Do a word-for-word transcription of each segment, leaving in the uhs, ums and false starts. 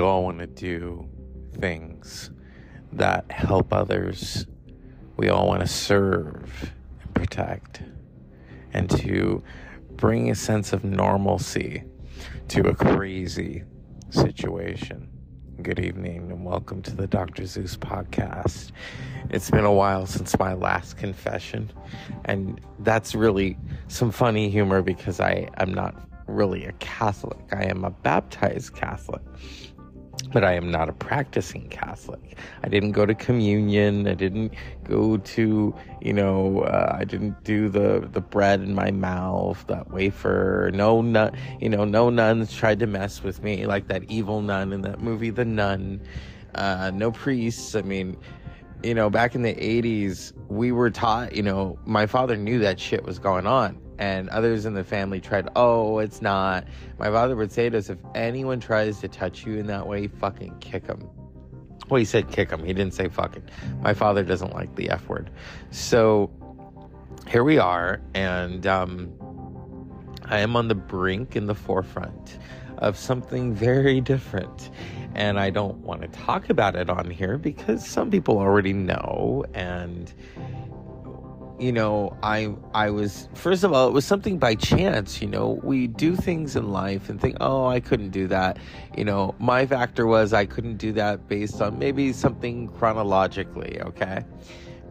all want to do things that help others. We all want to serve and protect and to bring a sense of normalcy to a crazy situation. Good evening and welcome to the Doctor Zeus podcast. It's been a while since my last confession, and that's really some funny humor because I am not really a Catholic. I am a baptized Catholic, but I am not a practicing Catholic. I didn't go to communion. I didn't go to, you know, uh, I didn't do the, the bread in my mouth, that wafer. No, nun, you know, no nuns tried to mess with me like that evil nun in that movie, The Nun. Uh, no priests. I mean, you know, back in the eighties, we were taught, you know, my father knew that shit was going on. And others in the family tried, oh, it's not. My father would say to us, if anyone tries to touch you in that way, fucking kick him. Well, he said kick him. He didn't say fucking. My father doesn't like the F word. So here we are. And um, I am on the brink in the forefront of something very different. And I don't want to talk about it on here because some people already know. And you know, I I was, first of all, it was something by chance, you know. We do things in life and think, oh, I couldn't do that. You know, my factor was I couldn't do that based on maybe something chronologically, okay,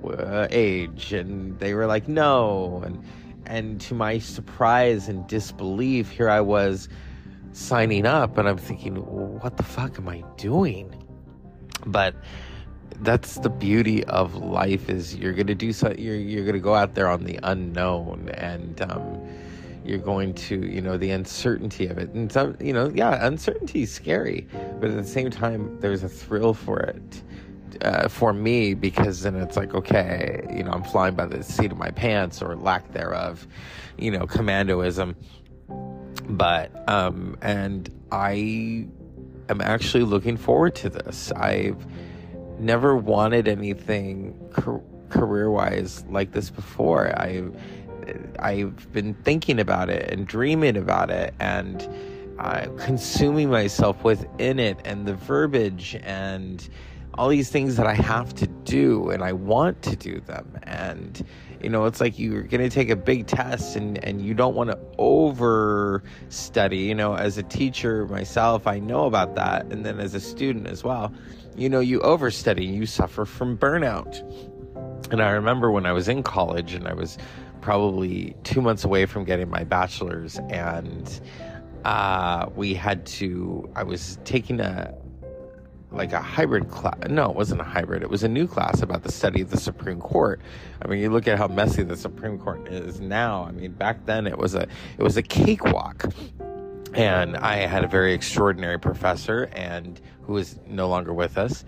uh, age. And they were like, no. And, and to my surprise and disbelief, here I was signing up and I'm thinking, what the fuck am I doing? But that's the beauty of life, is you're going to do something, you're, you're going to go out there on the unknown, and um, you're going to, you know, the uncertainty of it. And some, you know, yeah, uncertainty is scary, but at the same time, there's a thrill for it, uh, for me, because then it's like, okay, you know, I'm flying by the seat of my pants, or lack thereof, you know, commandoism. But, um, and I am actually looking forward to this. I've never wanted anything car- career-wise like this before. I, I've been thinking about it and dreaming about it and uh, consuming myself within it and the verbiage and all these things that I have to do, and I want to do them. And, you know, it's like you're going to take a big test and, and you don't want to over-study. You know, as a teacher myself, I know about that. And then as a student as well, you know, you overstudy, you suffer from burnout. And I remember when I was in college and I was probably two months away from getting my bachelor's, and uh, we had to, I was taking a, like a hybrid class. No, it wasn't a hybrid. It was a new class about the study of the Supreme Court. I mean, you look at how messy the Supreme Court is now. I mean, back then it was a, it was a cakewalk. And I had a very extraordinary professor, and who is no longer with us.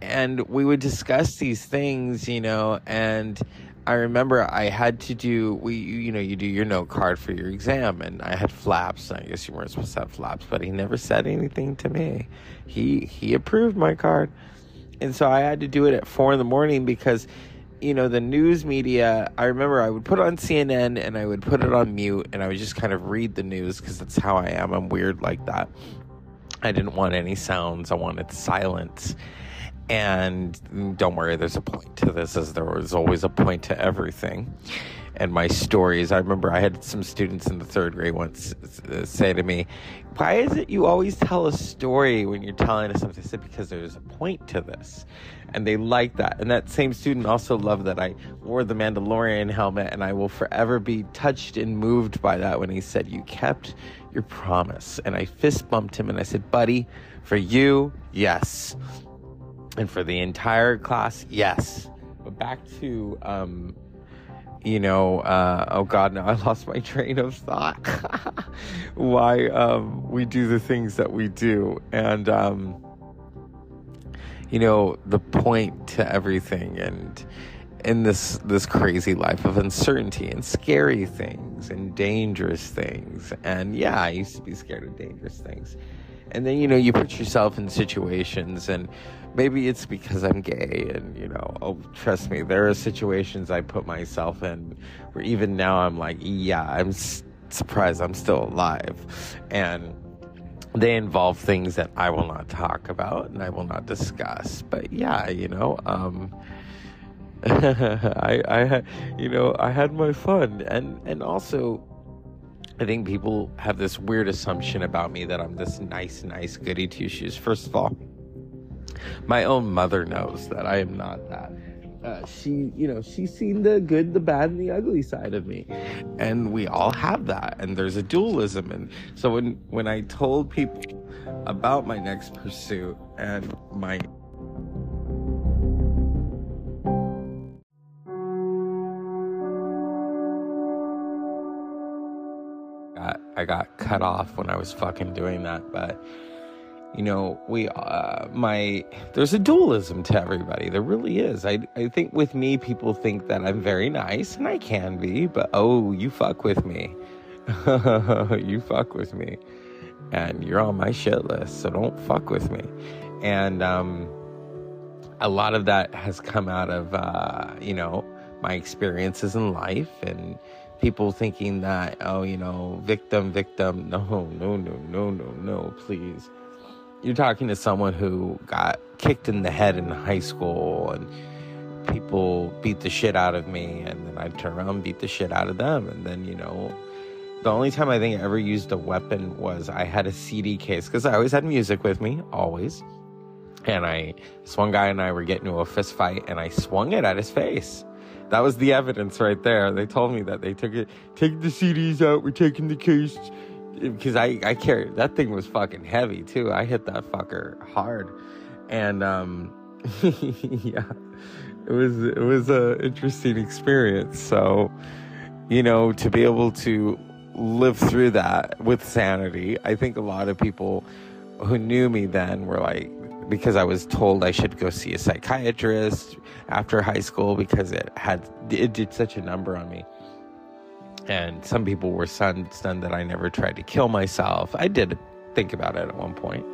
And we would discuss these things, you know, and I remember I had to do, we, you know, you do your note card for your exam, and I had flaps. I guess you weren't supposed to have flaps, but he never said anything to me. He he approved my card. And so I had to do it at four in the morning because, you know, the news media, I remember I would put on C N N and I would put it on mute and I would just kind of read the news because that's how I am. I'm weird like that. I didn't want any sounds. I wanted silence. And don't worry, there's a point to this, as there was always a point to everything. And my stories, I remember I had some students in the third grade once say to me, why is it you always tell a story when you're telling us something? I said, because there's a point to this. And they liked that. And that same student also loved that I wore the Mandalorian helmet, and I will forever be touched and moved by that when he said, you kept your promise. And I fist bumped him and I said, buddy, for you, yes. And for the entire class, yes. But back to, um... you know, uh, oh God, now I lost my train of thought. Why um, we do the things that we do. And, um, you know, the point to everything, and in this, this crazy life of uncertainty and scary things and dangerous things. And yeah, I used to be scared of dangerous things. And then, you know, you put yourself in situations, and maybe it's because I'm gay, and, you know, oh, trust me, there are situations I put myself in where even now I'm like, yeah, I'm s- surprised I'm still alive. And They involve things that I will not talk about and I will not discuss. But yeah, you know, um, I, I, you know, I had my fun. And, and also, I think people have this weird assumption about me that I'm this nice, nice goody two-shoes. First of all, my own mother knows that I am not that. Uh, she, you know, she's seen the good, the bad, and the ugly side of me, and we all have that. And there's a dualism. And so when when I told people about my next pursuit and my got, I got cut off when I was fucking doing that, but. You know, we, uh, my, there's a dualism to everybody. There really is. I, I think with me, people think that I'm very nice, and I can be, but oh, you fuck with me. You fuck with me. And you're on my shit list, so don't fuck with me. And, um, a lot of that has come out of, uh, you know, my experiences in life and people thinking that, oh, you know, victim, victim. No, no, no, no, no, no, please. You're talking to someone who got kicked in the head in high school and people beat the shit out of me, and then I'd turn around and beat the shit out of them. And then, you know, the only time I think I ever used a weapon was I had a C D case because I always had music with me, always. And I, this one guy and I were getting into a fist fight and I swung it at his face. That was the evidence right there. They told me that they took it, take the C Ds out, we're taking the case. Because I, I carried... That thing was fucking heavy, too. I hit that fucker hard. And, um... yeah. It was... It was an interesting experience. So, you know, to be able to live through that with sanity, I think a lot of people who knew me then were like... Because I was told I should go see a psychiatrist after high school because it had... It did such a number on me. And some people were stunned, stunned that I never tried to kill myself. I did think about it at one point,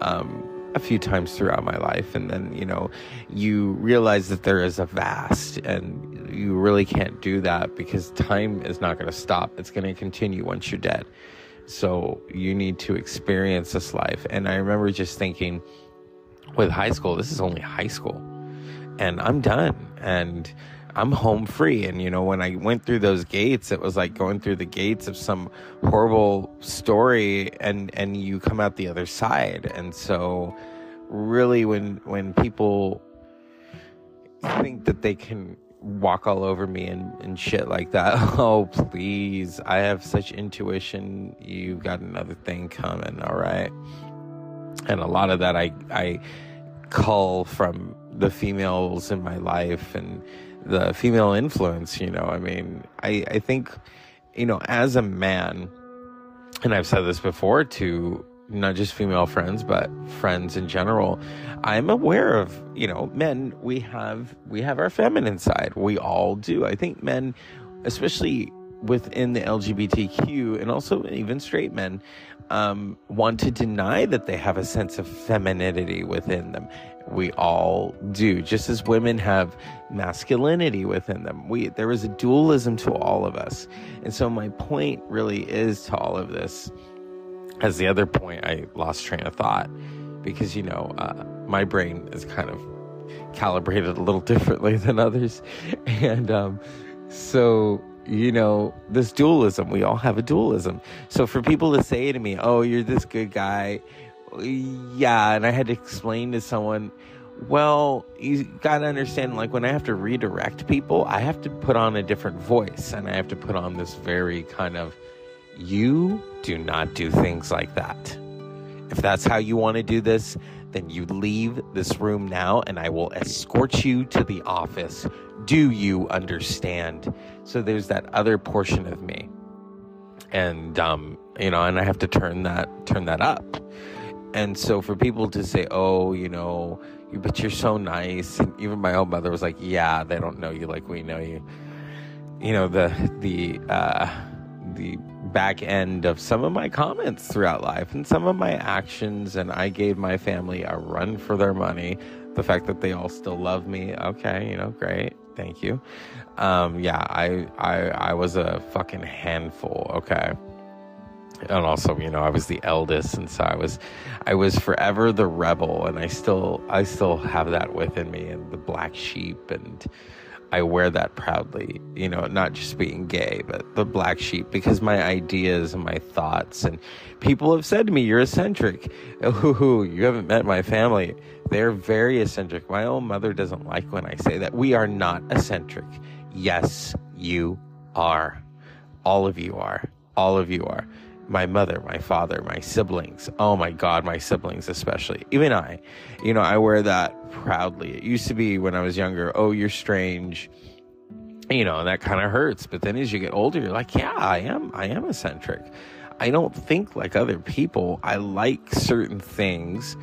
um, a few times throughout my life. And then, you know, you realize that there is a vast and you really can't do that because time is not going to stop. It's going to continue once you're dead. So you need to experience this life. And I remember just thinking with high school, this is only high school and I'm done. And I'm home free. And, you know, when I went through those gates, it was like going through the gates of some horrible story and, and you come out the other side. And so really when, when people think that they can walk all over me and, and shit like that, oh, please, I have such intuition. You got another thing coming. All right. And a lot of that, I, I cull from the females in my life and the female influence, you know, I mean, I, I think, you know, as a man, and I've said this before to not just female friends, but friends in general, I'm aware of, you know, men, we have, we have our feminine side. We all do. I think men, especially within the L G B T Q and also even straight men, um, want to deny that they have a sense of femininity within them. We all do, just as women have masculinity within them. We, there is a dualism to all of us. And so my point really is to all of this, as the other point, I lost train of thought because, you know, uh, my brain is kind of calibrated a little differently than others. And um, so... You know, this dualism, we all have a dualism. So for people to say to me, oh, you're this good guy. Yeah. And I had to explain to someone, well, you got to understand, like when I have to redirect people, I have to put on a different voice and I have to put on this very kind of, you do not do things like that. If that's how you want to do this, then you leave this room now and I will escort you to the office. Do you understand? So there's that other portion of me. And, um, you know, and I have to turn that, turn that up. And so for people to say, oh, you know, but you're so nice. And even my own mother was like, yeah, they don't know you like we know you. You know, the, the, uh, the back end of some of my comments throughout life and some of my actions. And I gave my family a run for their money. The fact that they all still love me. Okay. You know, great. Thank you. Um, yeah, I, I, I was a fucking handful. Okay. and also, you know, I was the eldest, and so I was, I was forever the rebel, and I still, I still have that within me, and the black sheep, and I wear that proudly, you know, not just being gay, but the black sheep, because my ideas and my thoughts, and people have said to me, you're eccentric. Ooh, you haven't met my family. They're very eccentric. My own mother doesn't like when I say that. We are not eccentric. Yes, you are. All of you are. All of you are. My mother, my father, my siblings. Oh my God, my siblings especially. Even I, you know, I wear that proudly. It used to be when I was younger, oh, you're strange, you know, and that kind of hurts. But then as you get older, you're like, yeah, I am. I am eccentric. I don't think like other people. I like certain things.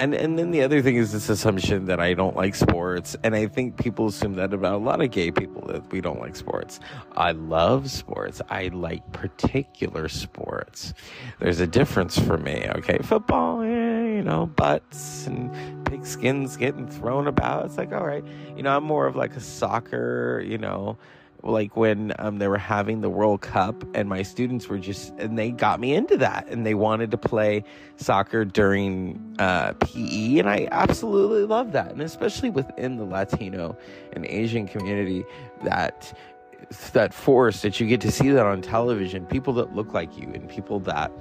And and then the other thing is this assumption that I don't like sports. And I think people assume that about a lot of gay people, that we don't like sports. I love sports. I like particular sports. There's a difference for me, okay? Football, yeah, you know, butts and pigskins getting thrown about. It's like, all right. You know, I'm more of like a soccer, you know, like when um, they were having the World Cup and my students were just, and they got me into that, and they wanted to play soccer during uh, P E, and I absolutely love that. And especially within the Latino and Asian community, that that force that you get to see that on television, people that look like you and people that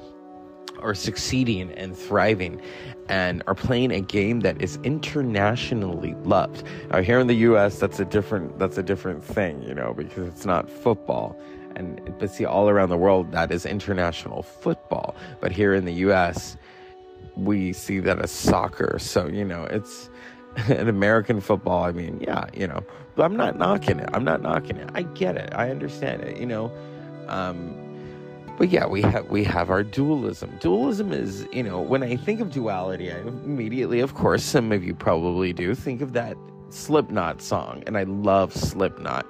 are succeeding and thriving and are playing a game that is internationally loved. Now here in the U S, that's a different that's a different thing, you know, because it's not football. And but see, all around the world, that is international football. But here in the U S, we see that as soccer. So, you know, it's an American football. I mean, yeah, you know, but I'm not knocking it. I'm not knocking it. I get it. I understand it, you know. Um But yeah, we have we have our dualism. Dualism is, you know, when I think of duality, I immediately, of course, some of you probably do, think of that Slipknot song. And I love Slipknot.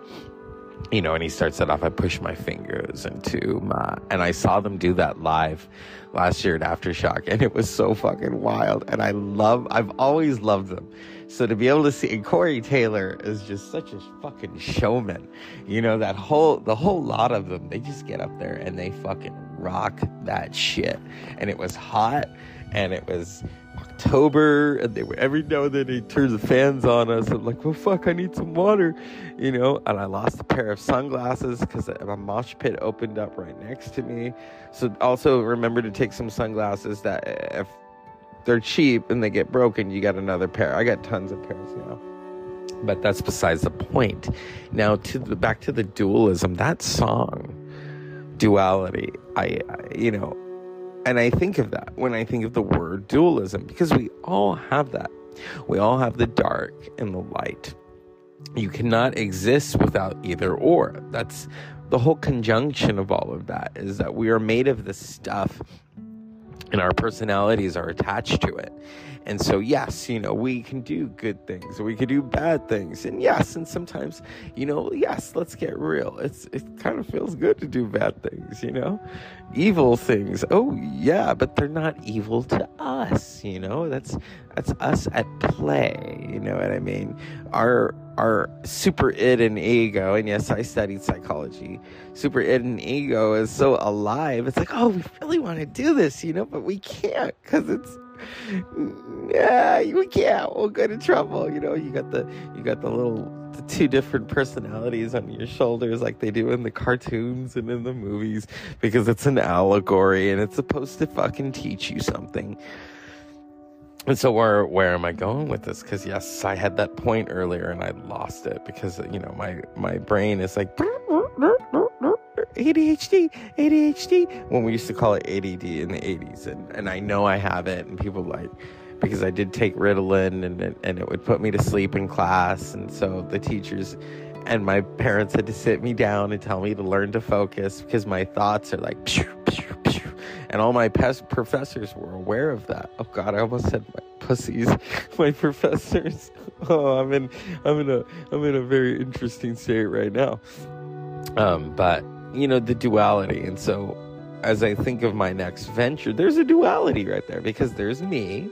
You know, and he starts that off, I push my fingers into my... And I saw them do that live last year at Aftershock, and it was so fucking wild. And I love... I've always loved them. So to be able to see... And Corey Taylor is just such a fucking showman. You know, that whole... The whole lot of them, they just get up there and they fucking rock that shit. And it was hot, and it was... October, and they were, every now and then he turns the fans on us. I'm like, well, fuck, I need some water, you know. And I lost a pair of sunglasses because my mosh pit opened up right next to me. So also remember to take some sunglasses that if they're cheap and they get broken, you got another pair. I got tons of pairs now, but that's besides the point. Now to the back to the dualism, that song, duality. I, I you know. And I think of that when I think of the word dualism, because we all have that. We all have the dark and the light. You cannot exist without either or. That's the whole conjunction of all of that, is that we are made of this stuff and our personalities are attached to it. And so, yes, you know, we can do good things. We can do bad things. And yes, and sometimes, you know, yes, let's get real. It's It kind of feels good to do bad things, you know? Evil things. Oh, yeah, but they're not evil to us, you know? That's that's us at play, you know what I mean? Our our super id and ego, and yes, I studied psychology. Super id and ego is so alive. It's like, oh, we really want to do this, you know? But we can't, because it's... yeah, we can't, we'll get in trouble, you know. You got the you got the little the two different personalities on your shoulders, like they do in the cartoons and in the movies, because it's an allegory and it's supposed to fucking teach you something. And so where where am I going with this? Because yes, I had that point earlier and I lost it, because, you know, my my brain is like A D H D, A D H D, when we used to call it A D D in the eighties, and, and I know I have it, and people like, because I did take Ritalin, and it, and it would put me to sleep in class, and so the teachers and my parents had to sit me down and tell me to learn to focus, because my thoughts are like, pew, pew, pew, and all my past professors were aware of that. Oh God, I almost said my pussies, my professors. Oh, I'm in, I'm in a, I'm in a very interesting state right now. Um, but. You know, the duality. And so as I think of my next venture, there's a duality right there, because there's me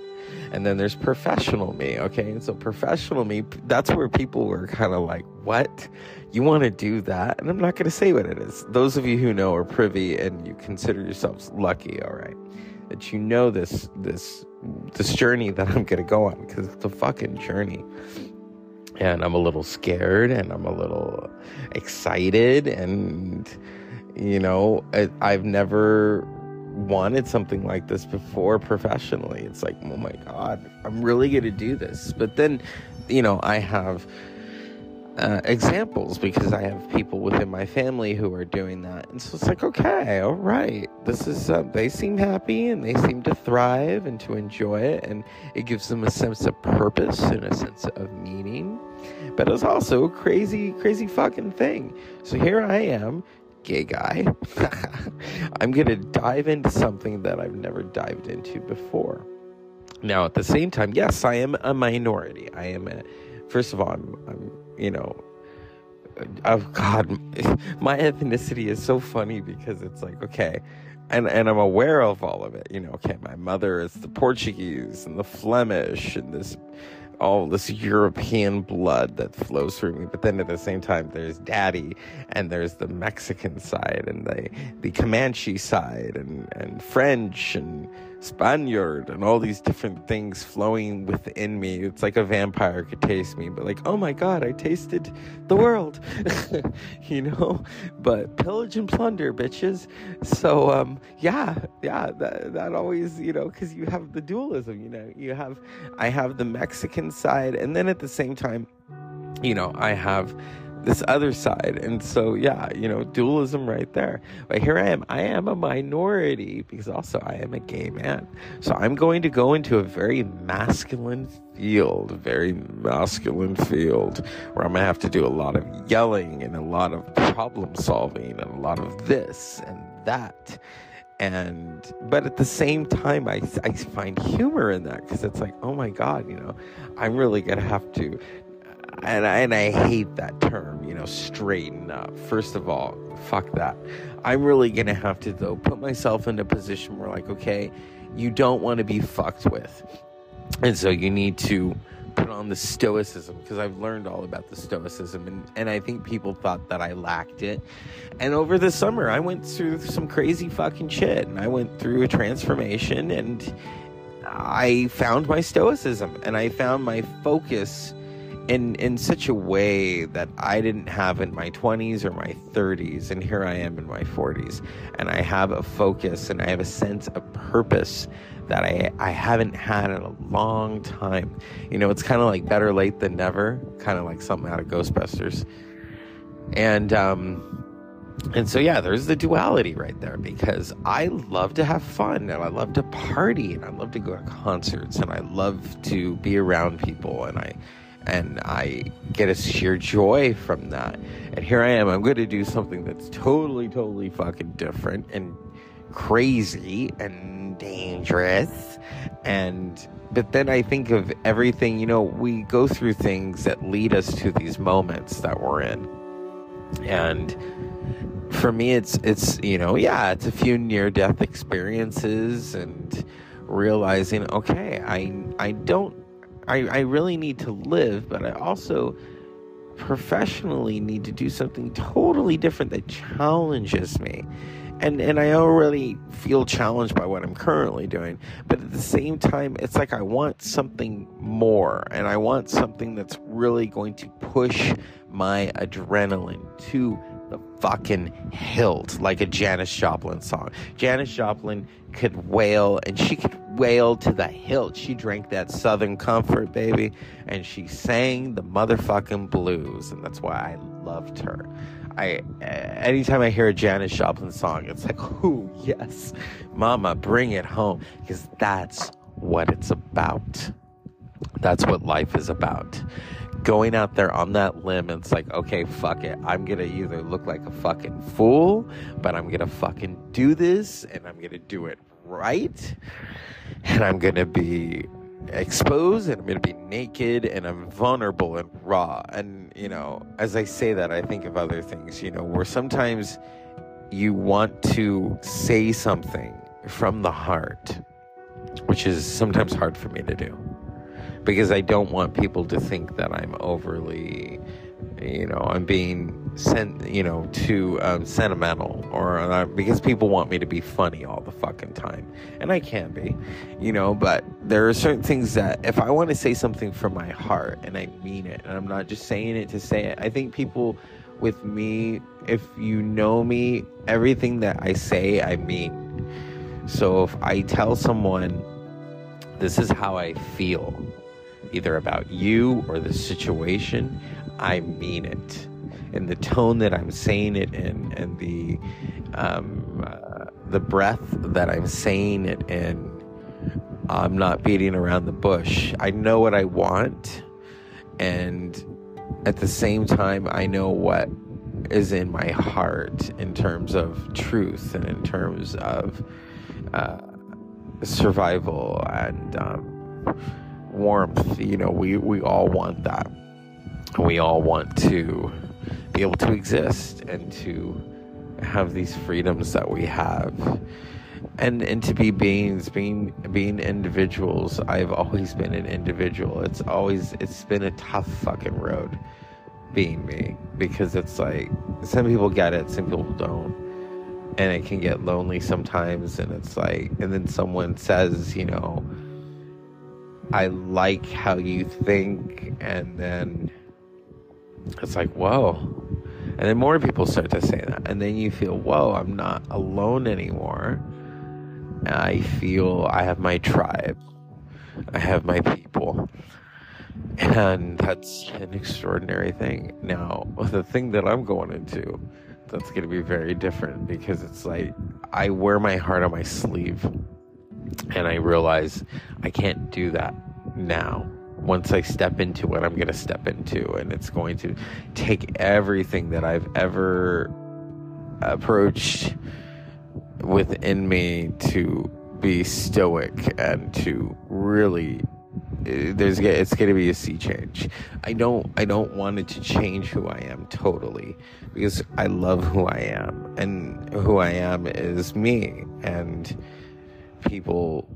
And then there's professional me, okay? And so professional me, that's where people were kind of like, what? You want to do that? And I'm not going to say what it is. Those of you who know are privy, and you consider yourselves lucky, all right, that you know this this this journey that I'm going to go on, because it's a fucking journey. And I'm a little scared, and I'm a little excited, and, you know, I, I've never wanted something like this before professionally. It's like, oh my God, I'm really going to do this. But then, you know, I have uh, examples, because I have people within my family who are doing that. And so it's like, okay, all right, this is, uh, they seem happy and they seem to thrive and to enjoy it. And it gives them a sense of purpose and a sense of meaning. But it's also a crazy, crazy fucking thing. So here I am, gay guy. I'm going to dive into something that I've never dived into before. Now, at the same time, yes, I am a minority. I am a, first of all, I'm, I'm you know, oh God, my ethnicity is so funny, because it's like, okay, and, and I'm aware of all of it. You know, okay, my mother is the Portuguese and the Flemish and this, all this European blood that flows through me. But then at the same time, there's daddy, and there's the Mexican side, and the, the Comanche side, and, and French, and Spaniard, and all these different things flowing within me. It's like a vampire could taste me, but like, oh my God, I tasted the world, you know? But pillage and plunder, bitches. So, um, yeah, yeah, that, that always, you know, because you have the dualism, you know, you have, I have the Mexican side, and then at the same time, you know, I have this other side. And so, yeah, you know, dualism right there. But here I am, I am a minority, because also I am a gay man. So I'm going to go into a very masculine field, very masculine field, where I'm gonna have to do a lot of yelling and a lot of problem solving and a lot of this and that. And, but at the same time, I, I find humor in that, because it's like, oh my God, you know, I'm really going to have to, and I, and I hate that term, you know, straighten up. First of all, fuck that. I'm really going to have to, though, put myself in a position where, like, okay, you don't want to be fucked with. And so you need to put on the stoicism, because I've learned all about the stoicism, and, and I think people thought that I lacked it. And over the summer, I went through some crazy fucking shit, and I went through a transformation, and I found my stoicism, and I found my focus in in such a way that I didn't have in my twenties or my thirties, and here I am in my forties, and I have a focus, and I have a sense of purpose that I, I haven't had in a long time. You know, it's kind of like better late than never, kind of like something out of Ghostbusters. And um and so, yeah, there's the duality right there, because I love to have fun, and I love to party, and I love to go to concerts, and I love to be around people, and I and I get a sheer joy from that. And here I am, I'm going to do something that's totally, totally fucking different and crazy and dangerous. And but then I think of everything, you know, we go through things that lead us to these moments that we're in. And for me, it's it's you know, yeah, it's a few near-death experiences and realizing, okay, I I don't I, I really need to live, but I also professionally need to do something totally different that challenges me. And and I already feel challenged by what I'm currently doing. But at the same time, it's like I want something more. And I want something that's really going to push my adrenaline to the fucking hilt, like a Janis Joplin song. Janis Joplin could wail, and she could wail to the hilt. She drank that Southern Comfort, baby, and she sang the motherfucking blues, and that's why I loved her. I anytime I hear a Janis Joplin song, it's like, oh yes, mama, bring it home, because that's what it's about. That's what life is about. Going out there on that limb, it's like, okay, fuck it. I'm going to either look like a fucking fool, but I'm going to fucking do this, and I'm going to do it right, and I'm going to be exposed, and I'm going to be naked, and I'm vulnerable and raw. And, you know, as I say that, I think of other things, you know, where sometimes you want to say something from the heart, which is sometimes hard for me to do, because I don't want people to think that I'm overly, you know, I'm being sent, you know, too um, sentimental, or uh, because people want me to be funny all the fucking time, and I can be, you know, but there are certain things that if I want to say something from my heart and I mean it, and I'm not just saying it to say it. I think people with me, if you know me, everything that I say, I mean. So if I tell someone, this is how I feel, either about you or the situation, I mean it. And the tone that I'm saying it in, and the um, uh, the breath that I'm saying it in, I'm not beating around the bush. I know what I want, and at the same time, I know what is in my heart in terms of truth and in terms of uh, survival and um, warmth. You know, we, we all want that. We all want to be able to exist and to have these freedoms that we have, and and to be beings, being being individuals. I've always been an individual. It's always it's been a tough fucking road being me, because it's like some people get it, some people don't, and it can get lonely sometimes. And it's like, and then someone says, you know, I like how you think, and then it's like, whoa. And then more people start to say that, and then you feel, whoa, I'm not alone anymore. I feel I have my tribe, I have my people, and that's an extraordinary thing. Now, the thing that I'm going into, that's going to be very different, because it's like I wear my heart on my sleeve, and I realize I can't do that now. Once I step into what I'm going to step into, and it's going to take everything that I've ever approached within me to be stoic and to really, there's it's going to be a sea change. I don't I don't want it to change who I am totally, because I love who I am, and who I am is me, and people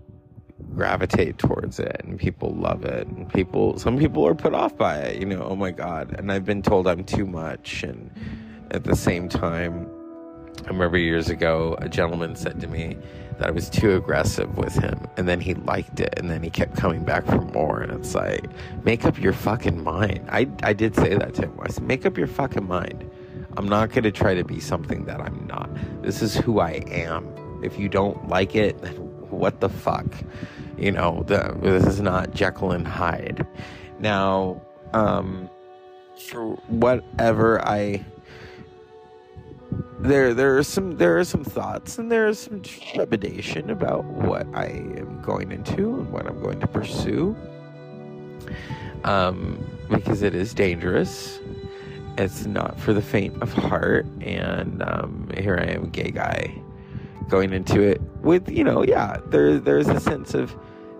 gravitate towards it, and people love it, and people some people are put off by it, you know, oh my god. And I've been told I'm too much, and at the same time, I remember years ago a gentleman said to me that I was too aggressive with him, and then he liked it, and then he kept coming back for more. And it's like, make up your fucking mind. I, I did say that to him. I said, make up your fucking mind. I'm not going to try to be something that I'm not. This is who I am. If you don't like it, then what the fuck, you know, the, this is not Jekyll and Hyde. Now, um, for whatever I, there, there are some, there are some thoughts, and there is some trepidation about what I am going into and what I'm going to pursue, um, because it is dangerous. It's not for the faint of heart, and um, here I am, gay guy, going into it with, you know, yeah, there there's a sense of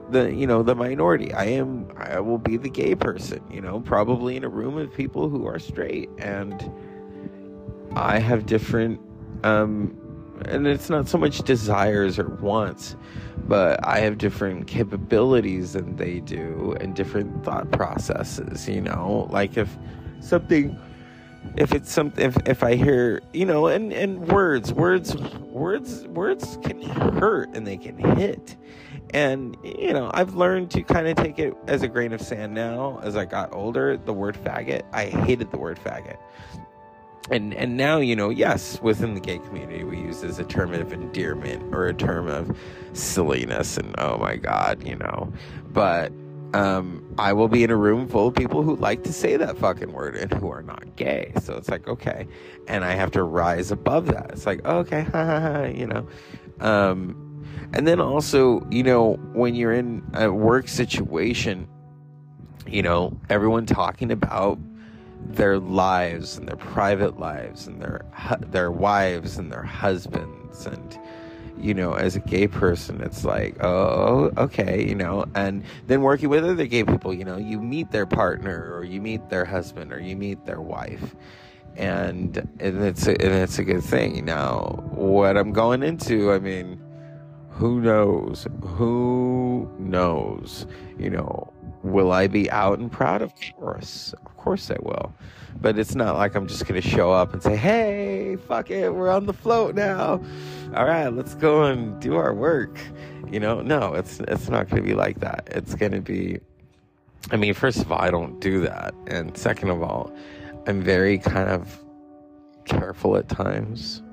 the, you know, the minority. I am, I will be the gay person, you know, probably in a room of people who are straight, and I have different, um, and it's not so much desires or wants, but I have different capabilities than they do, and different thought processes, you know, like if something... If it's something, if, if I hear, you know, and, and words, words, words, words can hurt, and they can hit. And, you know, I've learned to kind of take it as a grain of sand now. As I got older, the word faggot, I hated the word faggot. And, and now, you know, yes, within the gay community, we use it as a term of endearment or a term of silliness, and oh my God, you know, but Um, I will be in a room full of people who like to say that fucking word and who are not gay. So it's like, okay. And I have to rise above that. It's like, okay, ha, ha, ha, you know. Um, and then also, you know, when you're in a work situation, you know, everyone talking about their lives and their private lives and their their wives and their husbands, and you know, as a gay person, it's like, oh, okay, you know. And then working with other gay people, you know, you meet their partner, or you meet their husband, or you meet their wife, and and it's a, and it's a good thing. Now, what I'm going into, I mean, Who knows? Who knows? You know, will I be out and proud? Of course. Of course I will. But it's not like I'm just going to show up and say, hey, fuck it, we're on the float now. All right, let's go and do our work. You know, no, it's it's not going to be like that. It's going to be, I mean, first of all, I don't do that. And second of all, I'm very kind of careful at times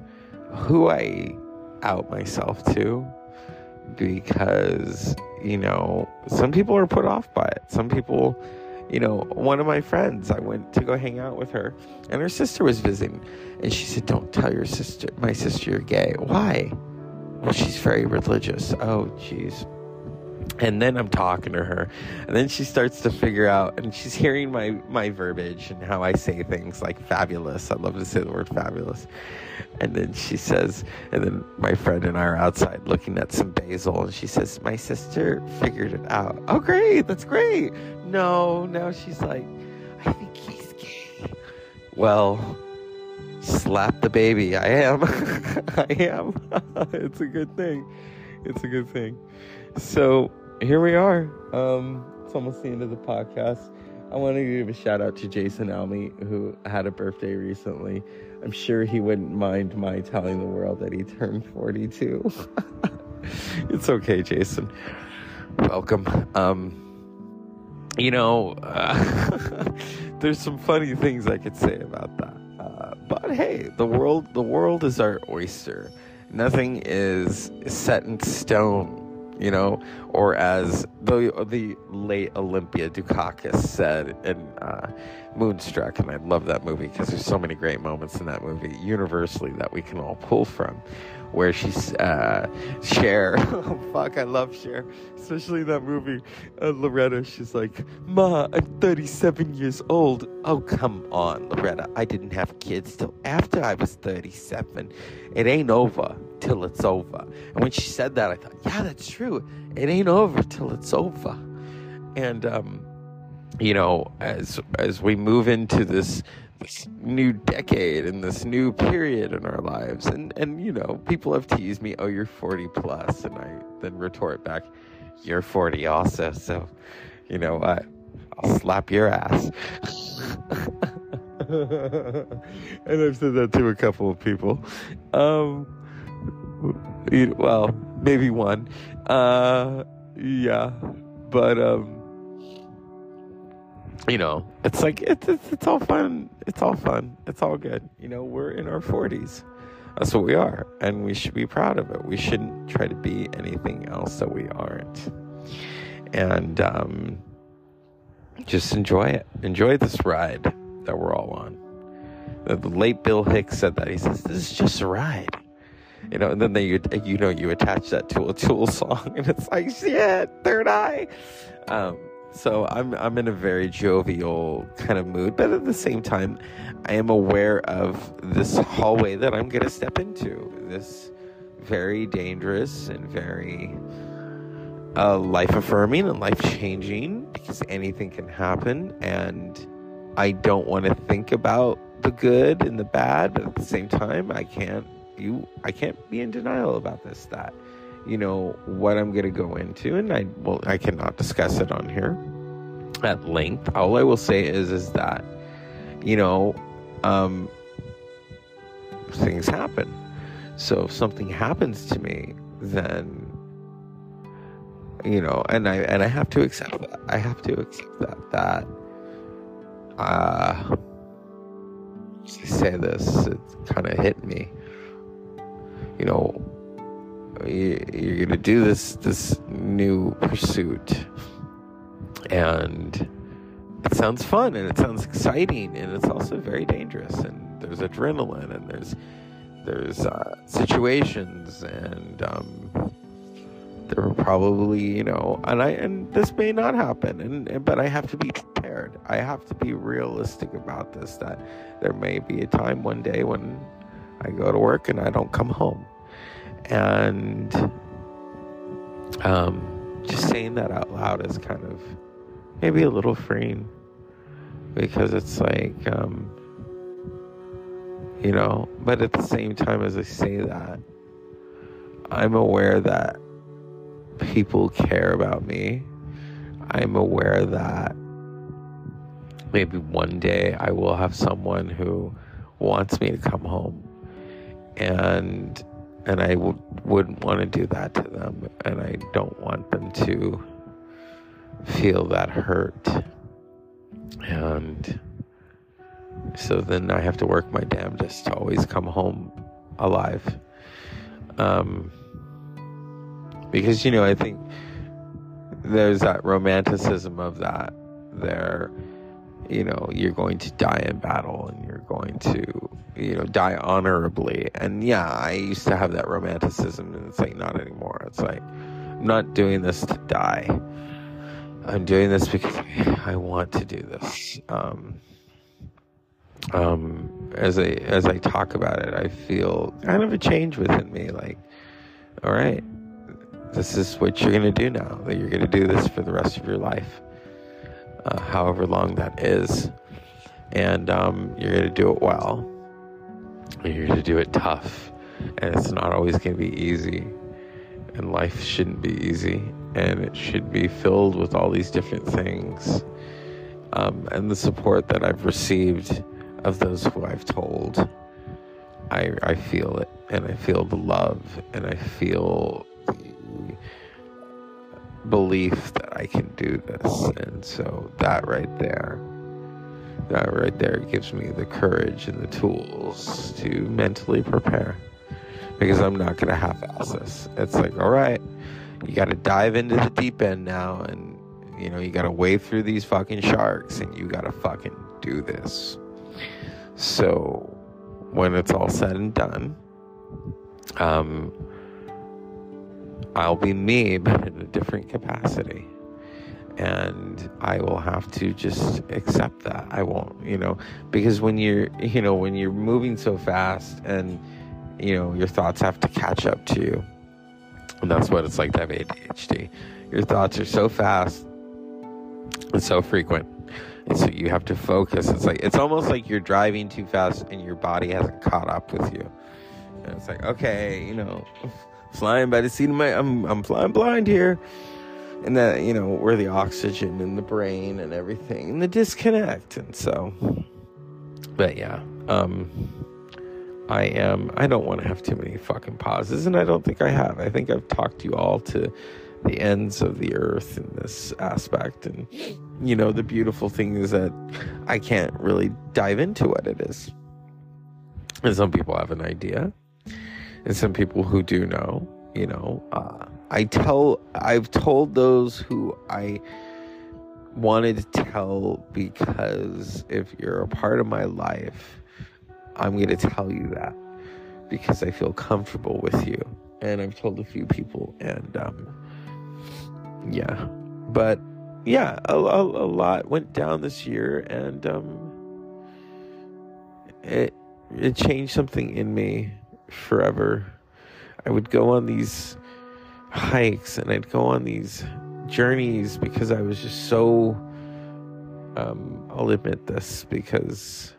who I out myself to. Because, you know, some people are put off by it. Some people, you know, one of my friends, I went to go hang out with her, and her sister was visiting. And she said, don't tell your sister, my sister, you're gay. Why? Well, she's very religious. Oh, geez. And then I'm talking to her, and then she starts to figure out, and she's hearing my, my verbiage and how I say things like fabulous. I love to say the word fabulous. And then she says, and then my friend and I are outside looking at some basil, and she says, my sister figured it out. Oh, great. That's great. No, now she's like, I think he's gay. Well, slap the baby. I am. I am. It's a good thing. It's a good thing. So here we are. Um, it's almost the end of the podcast. I want to give a shout out to Jason Almy, who had a birthday recently. I'm sure he wouldn't mind my telling the world that he turned forty-two. It's okay, Jason. Welcome. Um, you know, uh, there's some funny things I could say about that. Uh, but hey, the world, the world is our oyster. Nothing is set in stone. You know, or as the the late Olympia Dukakis said in uh, Moonstruck, and I love that movie because there's so many great moments in that movie, universally, that we can all pull from, where she's, uh, Cher, oh, fuck, I love Cher, especially in that movie, uh, Loretta, she's like, Ma, I'm thirty-seven years old. Oh, come on, Loretta, I didn't have kids till after I was thirty-seven. It ain't over till it's over. And when she said that, I thought, yeah, that's true. It ain't over till it's over. And, um, you know, as as we move into this this new decade and this new period in our lives, and, and you know, people have teased me, oh, you're forty plus, and I then retort back, you're forty also, so, you know, I, I'll slap your ass. And I've said that to a couple of people. Um... well maybe one uh yeah but um you know, it's like it's, it's it's all fun it's all fun it's all good. You know, we're in our forties. That's what we are, and we should be proud of it. We shouldn't try to be anything else that we aren't. And um just enjoy it enjoy this ride that we're all on. The late Bill Hicks said that. He says, this is just a ride. You know, and then they, you know, you attach that to a Tool song, and it's like, shit, Third Eye. Um, so I'm I'm in a very jovial kind of mood, but at the same time, I am aware of this hallway that I'm going to step into. This very dangerous and very uh, life-affirming and life-changing, because anything can happen, and I don't want to think about the good and the bad, but at the same time, I can't. You, I can't be in denial about this, that, you know, what I'm going to go into, and I, well, I cannot discuss it on here at length. All I will say is, is that, you know, um, things happen. So if something happens to me, then, you know, and I, and I have to accept that. I have to accept that, that, uh, to say this, it kind of hit me. You know, you're going to do this this new pursuit, and it sounds fun, and it sounds exciting, and it's also very dangerous, and there's adrenaline, and there's there's uh, situations, and um, there were probably, you know, and I and this may not happen, and, and but I have to be prepared. I have to be realistic about this, that there may be a time one day when I go to work and I don't come home. And um, just saying that out loud is kind of maybe a little freeing, because it's like, um, you know, but at the same time as I say that, I'm aware that people care about me. I'm aware that maybe one day I will have someone who wants me to come home, and and I w- wouldn't want to do that to them, and I don't want them to feel that hurt. And so then I have to work my damnedest to always come home alive. Um, because, you know, I think there's that romanticism of that there, you know, you're going to die in battle and you're going to, you know, die honorably. And yeah, I used to have that romanticism, and it's like, not anymore. It's like, I'm not doing this to die. I'm doing this because I want to do this. Um, um, as I, as I talk about it, I feel kind of a change within me. Like, all right, this is what you're going to do now. That you're going to do this for the rest of your life. Uh, however long that is. And, um, you're going to do it well. And you're going to do it tough. And it's not always going to be easy. And life shouldn't be easy. And it should be filled with all these different things. Um, and the support that I've received of those who I've told, I, I feel it. And I feel the love. And I feel the belief that I can do this. And so that right there, that right there gives me the courage and the tools to mentally prepare. Because I'm not going to half-ass this. It's like, all right, you got to dive into the deep end now, and, you know, you got to wade through these fucking sharks, and you got to fucking do this. So when it's all said and done, um, I'll be me, but in a different capacity. And I will have to just accept that. I won't, you know, because when you're, you know, when you're moving so fast and, you know, your thoughts have to catch up to you. And that's what it's like to have A D H D. Your thoughts are so fast and so frequent. And so you have to focus. It's like, it's almost like you're driving too fast and your body hasn't caught up with you. And it's like, okay, you know, flying by the seat of my, I'm, I'm flying blind here. And that, you know, we're the oxygen in the brain and everything and the disconnect. And so, but yeah, um, I am, I don't want to have too many fucking pauses, and I don't think I have. I think I've talked you all to the ends of the earth in this aspect, and, you know, the beautiful thing is that I can't really dive into what it is. And some people have an idea, and some people who do know, you know, uh, I tell, I've told those who I wanted to tell, because if you're a part of my life, I'm going to tell you that because I feel comfortable with you. And I've told a few people, and, um, yeah, but yeah, a, a, a lot went down this year, and, um, it, it changed something in me forever. I would go on these hikes and I'd go on these journeys because I was just so, um, I'll admit this, because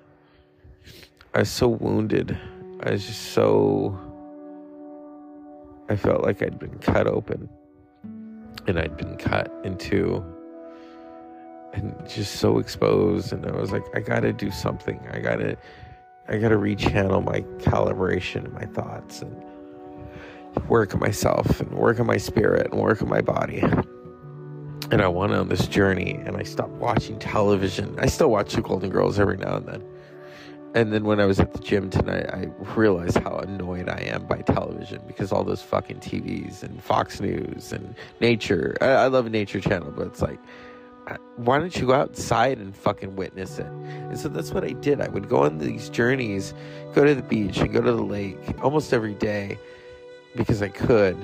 I was so wounded. I was just so, I felt like I'd been cut open, and I'd been cut into, and just so exposed. And I was like, I gotta do something. I gotta, I gotta rechannel my calibration and my thoughts, and work on myself, and work on my spirit, and work on my body. And I went on this journey, and I stopped watching television. I still watch The Golden Girls every now and then. And then when I was at the gym tonight, I realized how annoyed I am by television, because all those fucking T Vs and Fox News and Nature. I, I love Nature Channel, but it's like, why don't you go outside and fucking witness it? And so that's what I did. I would go on these journeys, go to the beach and go to the lake almost every day because I could,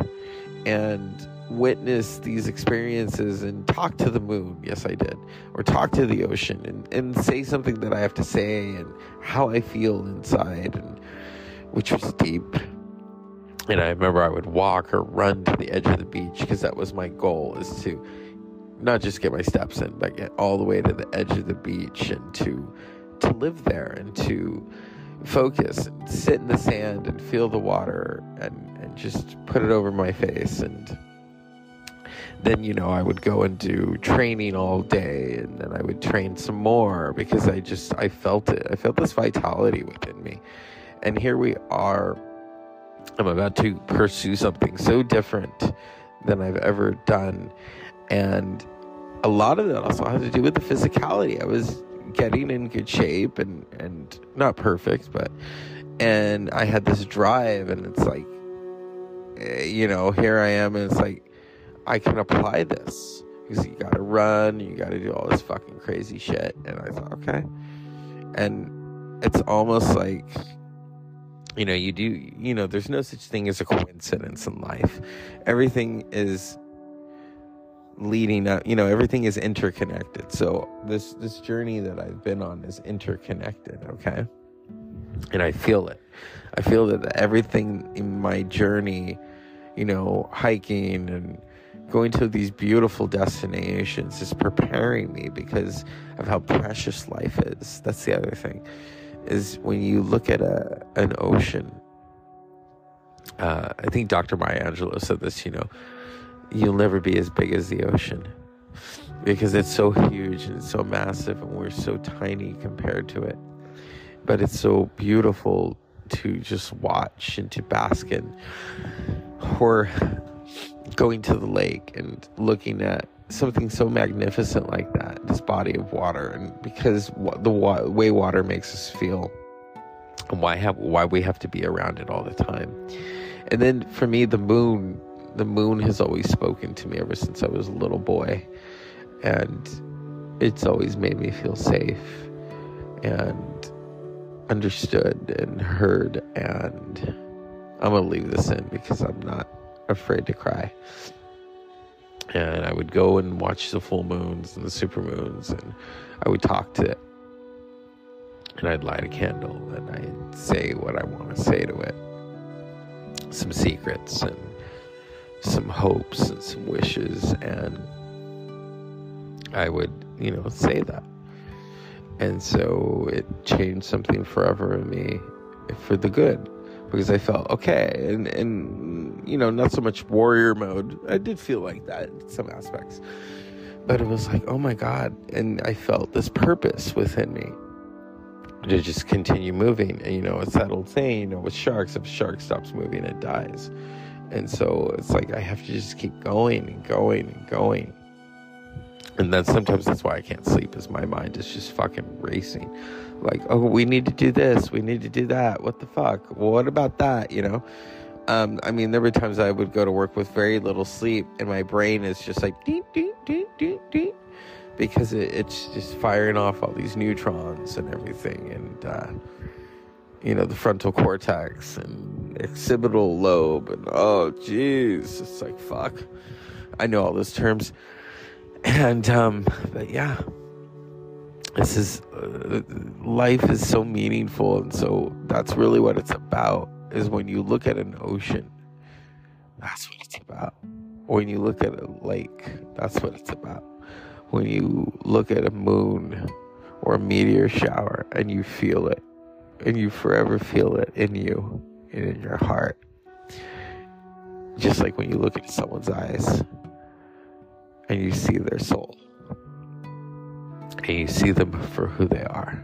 and witness these experiences and talk to the moon. Yes, I did. Or talk to the ocean, and, and say something that I have to say and how I feel inside, and which was deep. And I remember I would walk or run to the edge of the beach, because that was my goal, is to not just get my steps in, but get all the way to the edge of the beach, and to to live there, and to focus and sit in the sand and feel the water, and, and just put it over my face, and then, you know, I would go and do training all day, and then I would train some more, because I just, I felt it. I felt this vitality within me. And here we are. I'm about to pursue something so different than I've ever done. And a lot of that also had to do with the physicality. I was getting in good shape, and, and not perfect, but, and I had this drive, and it's like, you know, here I am, and it's like, I can apply this, because you gotta run, you gotta do all this fucking crazy shit. And I thought, okay. And it's almost like, you know, you do, you know, there's no such thing as a coincidence in life. Everything is leading up, you know, everything is interconnected. So this, this journey that I've been on is interconnected, okay? And I feel it. I feel that everything in my journey, you know, hiking and going to these beautiful destinations is preparing me because of how precious life is. That's the other thing, is when you look at a, an ocean, uh, I think Doctor Maya Angelou said this, you know, you'll never be as big as the ocean, because it's so huge and it's so massive, and we're so tiny compared to it. But it's so beautiful to just watch and to bask in. Or going to the lake and looking at something so magnificent like that, this body of water. And because the wa- way water makes us feel, and why have why we have to be around it all the time. And then for me, the moon the moon has always spoken to me ever since I was a little boy, and it's always made me feel safe and understood and heard. And I'm gonna leave this in because I'm not afraid to cry. And I would go and watch the full moons and the super moons, and I would talk to it, and I'd light a candle, and I'd say what I want to say to it, some secrets and some hopes and some wishes. And I would, you know, say that. And so it changed something forever in me for the good, because I felt okay. And, and, you know, not so much warrior mode. I did feel like that in some aspects, but it was like, oh my God. And I felt this purpose within me to just continue moving. And, you know, it's that old saying, you know, with sharks, if a shark stops moving, it dies. And so it's like, I have to just keep going and going and going. And then sometimes that's why I can't sleep, is my mind is just fucking racing. Like, oh, we need to do this. We need to do that. What the fuck? What about that? You know? Um, I mean, there were times I would go to work with very little sleep, and my brain is just like, ding, ding, ding, ding, ding, because it, it's just firing off all these neutrons and everything. And, uh, you know, the frontal cortex and occipital lobe. And, oh, jeez. It's like, fuck. I know all those terms. And, um, but yeah, this is, uh, life is so meaningful. And so that's really what it's about, is when you look at an ocean, that's what it's about. When you look at a lake, that's what it's about. When you look at a moon or a meteor shower and you feel it, and you forever feel it in you and in your heart. Just like when you look into someone's eyes, and you see their soul, and you see them for who they are,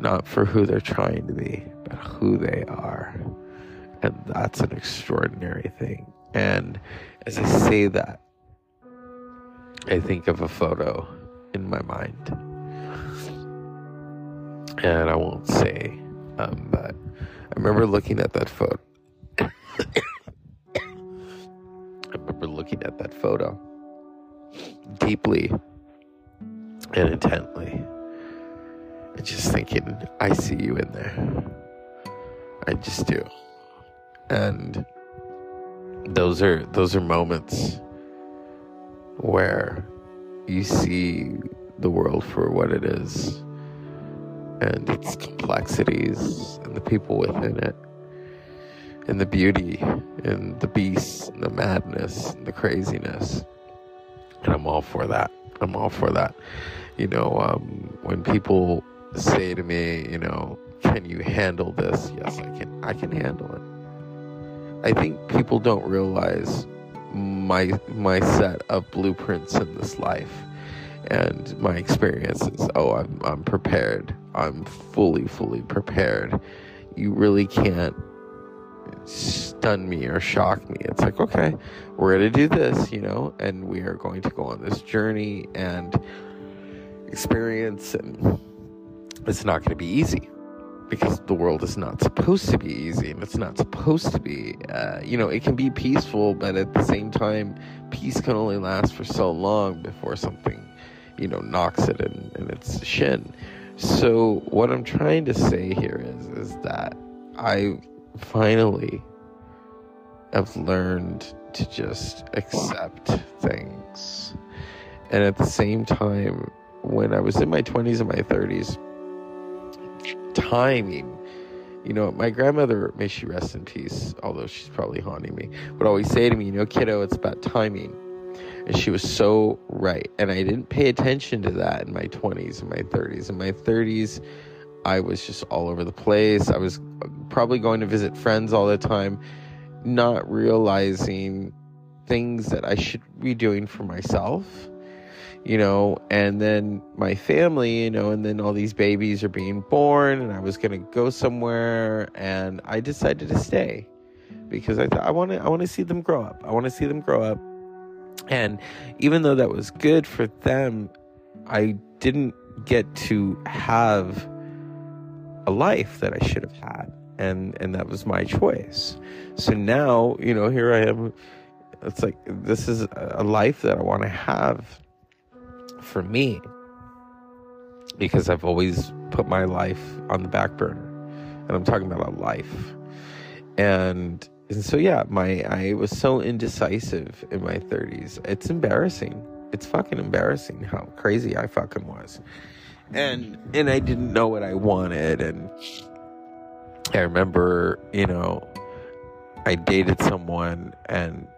not for who they're trying to be, but who they are. And that's an extraordinary thing. And as I say that, I think of a photo in my mind, and I won't say, um, but I remember looking at that photo. I remember looking at that photo deeply and intently, and just thinking, I see you in there. I just do. And those are those are moments where you see the world for what it is, and its complexities, and the people within it, and the beauty, and the beast, and the madness, and the craziness. And I'm all for that. I'm all for that. You know, um, when people say to me, you know, can you handle this? Yes, I can. I can handle it. I think people don't realize my my set of blueprints in this life and my experiences. Oh, I'm I'm prepared. I'm fully, fully prepared. You really can't stun me or shock me. It's like, okay, we're going to do this, you know, and we are going to go on this journey and experience, and it's not going to be easy, because the world is not supposed to be easy, and it's not supposed to be, uh, you know, it can be peaceful, but at the same time, peace can only last for so long before something, you know, knocks it in, in its shin. So what I'm trying to say here is, is that I finally have learned to just accept things. And at the same time, when I was in my twenties and my thirties, timing, you know, my grandmother, may she rest in peace, although she's probably haunting me, would always say to me, you know, kiddo, it's about timing. And she was so right. And I didn't pay attention to that in my twenties and my thirties. In my thirties, I was just all over the place. I was probably going to visit friends all the time, not realizing things that I should be doing for myself, you know, and then my family, you know, and then all these babies are being born, and I was going to go somewhere, and I decided to stay because I thought I want to, I want to see them grow up. I want to see them grow up. And even though that was good for them, I didn't get to have a life that I should have had. And, and that was my choice. So now, you know, here I am. It's like, this is a life that I want to have for me, because I've always put my life on the back burner, and I'm talking about a life. And, and so, yeah, my, I was so indecisive in my thirties. It's embarrassing. It's fucking embarrassing how crazy I fucking was. And, and I didn't know what I wanted. And I remember, you know, I dated someone, and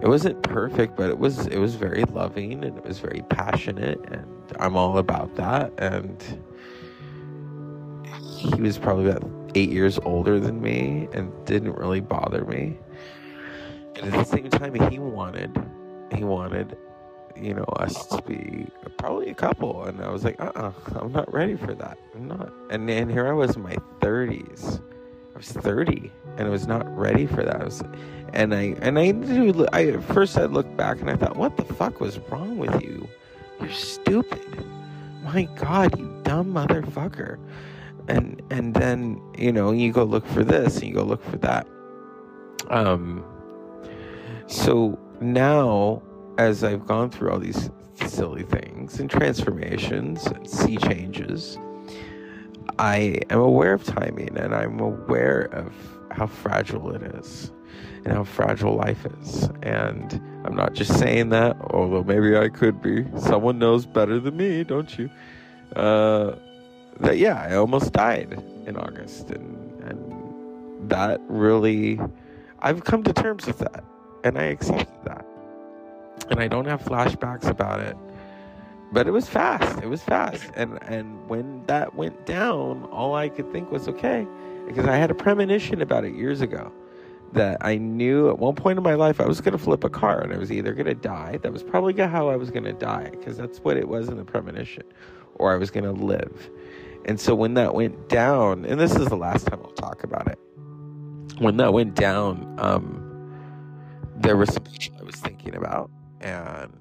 it wasn't perfect, but it was, it was very loving, and it was very passionate, and I'm all about that. And he was probably about eight years older than me and didn't really bother me. And at the same time, he wanted, he wanted, you know, us to be probably a couple. And I was like, uh-uh, I'm not ready for that. I'm not. And then here I was in my thirties. I was thirty, and I was not ready for that. I was, and I, and I, do, I, at first I looked back and I thought, what the fuck was wrong with you? You're stupid. My God, you dumb motherfucker. And, and then, you know, you go look for this and you go look for that. Um, so now, as I've gone through all these silly things and transformations and sea changes, I am aware of timing, and I'm aware of how fragile it is and how fragile life is. And I'm not just saying that, although maybe I could be. Someone knows better than me, don't you? Uh, that, yeah, I almost died in August. And, and that really, I've come to terms with that, and I accept that. And I don't have flashbacks about it. But it was fast. It was fast. And and when that went down, all I could think was, okay, because I had a premonition about it years ago that I knew at one point in my life I was going to flip a car, and I was either going to die. That was probably how I was going to die, because that's what it was in the premonition, or I was going to live. And so when that went down, and this is the last time I'll talk about it, when that went down, um, there was some people I was thinking about, and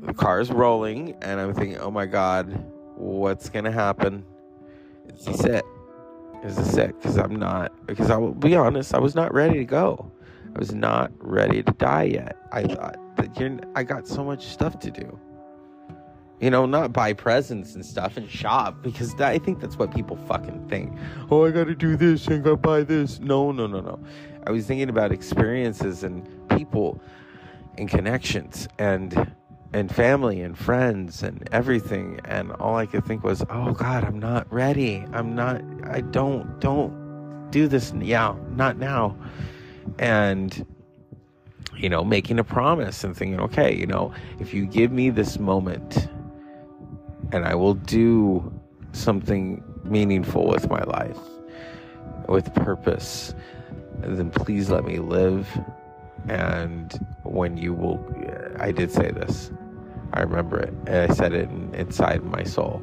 the car's rolling, and I'm thinking, oh my God, what's going to happen? Is this it? Is this it? Because I'm not, because I will be honest, I was not ready to go. I was not ready to die yet. I thought that you're, I got so much stuff to do. You know, not buy presents and stuff and shop, because that, I think that's what people fucking think. Oh, I got to do this, I got to buy this. No, no, no, no. I was thinking about experiences and people and connections and and family and friends and everything, and all I could think was, oh God, I'm not ready. I'm not, I don't, don't do this now, not now. And, you know, making a promise and thinking, okay, you know, if you give me this moment, and I will do something meaningful with my life, with purpose, then please let me live And when you will, I did say this, I remember it, and I said it in, inside my soul.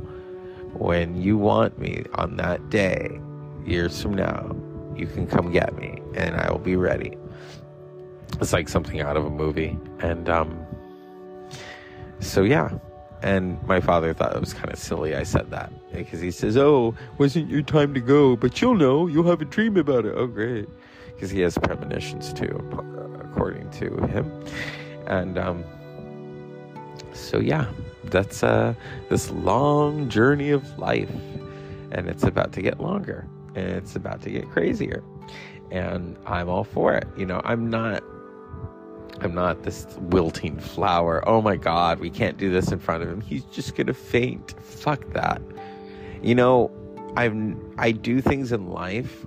When you want me on that day, years from now, you can come get me, and I will be ready. It's like something out of a movie. And um, so, yeah. And my father thought it was kind of silly I said that, because he says, oh, wasn't your time to go, but you'll know, you'll have a dream about it. Oh, great. Because he has premonitions too, according to him. And um, so, yeah, that's uh, this long journey of life. And it's about to get longer. And it's about to get crazier. And I'm all for it. You know, I'm not... I'm not this wilting flower. Oh my God, we can't do this in front of him. He's just going to faint. Fuck that. You know, I'm, I do things in life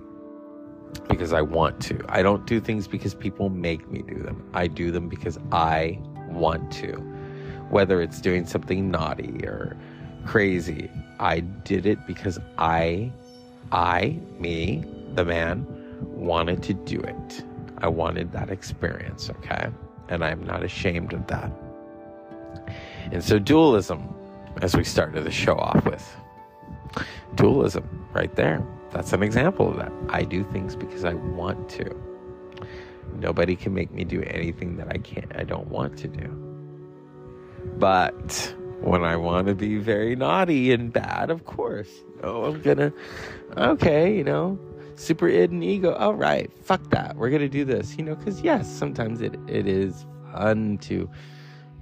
because I want to. I don't do things because people make me do them. I do them because I want to. Whether it's doing something naughty or crazy, I did it because I, I, me, the man, wanted to do it. I wanted that experience, okay? And I'm not ashamed of that. And so dualism, as we started the show off with, dualism right there. That's an example of that. I do things because I want to. Nobody can make me do anything that I can't, I don't want to do. But when I want to be very naughty and bad, of course, oh, I'm gonna, okay, you know, super id and ego. All right, fuck that. We're going to do this, you know, because yes, sometimes it, it is fun to,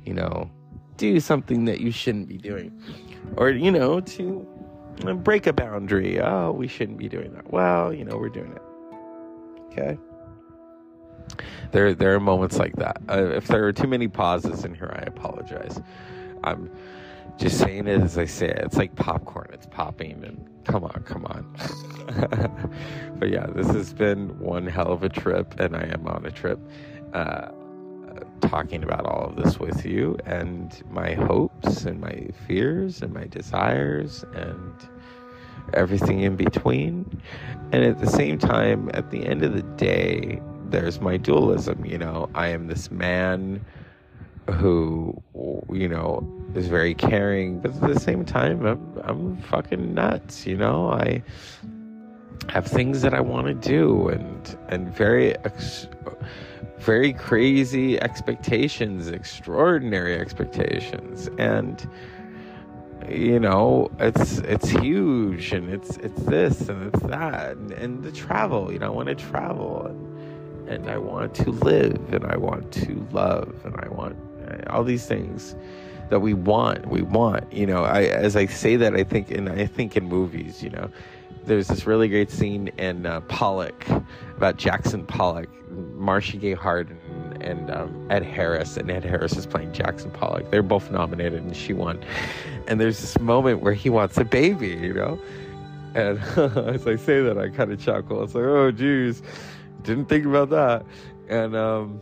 you know, do something that you shouldn't be doing, or, you know, to break a boundary. Oh, we shouldn't be doing that. Well, you know, we're doing it. Okay. There, there are moments like that. Uh, if there are too many pauses in here, I apologize. I'm just saying it as I say it. It's like popcorn. It's popping and come on, come on. But yeah, this has been one hell of a trip, and I am on a trip uh, talking about all of this with you, and my hopes and my fears and my desires and everything in between. And at the same time, at the end of the day, there's my dualism. You know, I am this man who, you know, is very caring, but at the same time, I'm, I'm fucking nuts, you know? I have things that I want to do, and and very, ex- very crazy expectations, extraordinary expectations, and, you know, it's it's huge, and it's it's this, and it's that, and, and the travel, you know, I want to travel, and, and I want to live, and I want to love, and I want all these things that we want, we want, you know, I, as I say that, I think, and I think in movies, you know, there's this really great scene in uh, Pollock, about Jackson Pollock, Marcia Gay Harden, and um, Ed Harris, and Ed Harris is playing Jackson Pollock. They're both nominated, and she won. And there's this moment where he wants a baby, you know, and as I say that, I kind of chuckle. It's like, oh, geez, didn't think about that. And, um,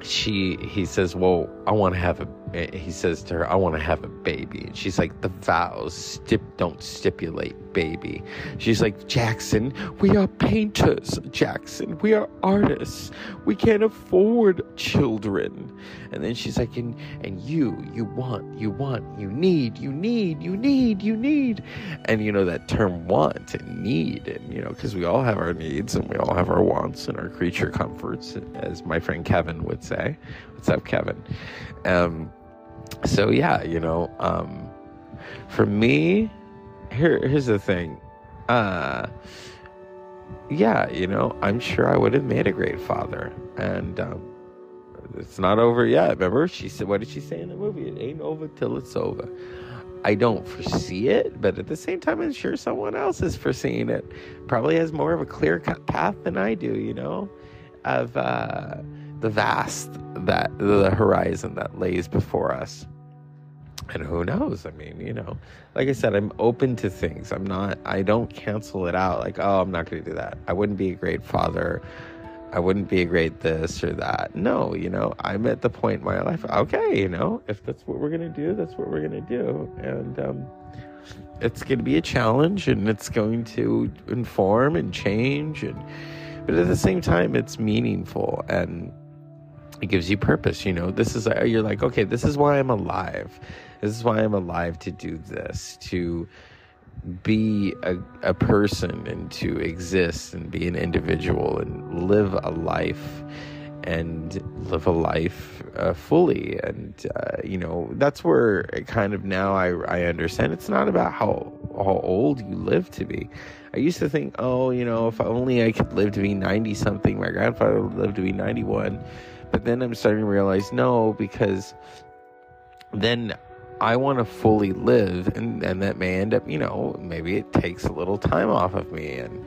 She, he says, well, I want to have a, he says to her, I want to have a baby. And she's like, the vows stip, don't stipulate baby. She's like, Jackson, we are painters. Jackson, we are artists. We can't afford children. And then she's like, and, and you, you want, you want, you need, you need, you need, you need. And, you know, that term want and need, and, you know, because we all have our needs and we all have our wants and our creature comforts, as my friend Kevin would say. Say, what's up, Kevin? Um, so yeah, you know, um, for me, here, here's the thing. Uh, yeah, you know, I'm sure I would have made a great father, and um, it's not over yet. Remember, she said, what did she say in the movie? It ain't over till it's over. I don't foresee it, but at the same time, I'm sure someone else is foreseeing it. Probably has more of a clear-cut path than I do, you know, of, uh, the vast, that the horizon that lays before us. And who knows? I mean, you know, like I said, I'm open to things. I'm not, I don't cancel it out. Like, oh, I'm not going to do that. I wouldn't be a great father. I wouldn't be a great this or that. No, you know, I'm at the point in my life. Okay. You know, if that's what we're going to do, that's what we're going to do. And, um, it's going to be a challenge, and it's going to inform and change. And, but at the same time, it's meaningful, and It gives you purpose, you know. This is, you're like, okay, this is why I'm alive. This is why I'm alive, to do this, to be a, a person and to exist and be an individual and live a life and live a life uh, fully. And, uh, you know, that's where it kind of now I, I understand it's not about how, how old you live to be. I used to think, oh, you know, if only I could live to be ninety something, my grandfather lived to be ninety-one. But then I'm starting to realize, no, because then I want to fully live, and, and that may end up, you know, maybe it takes a little time off of me and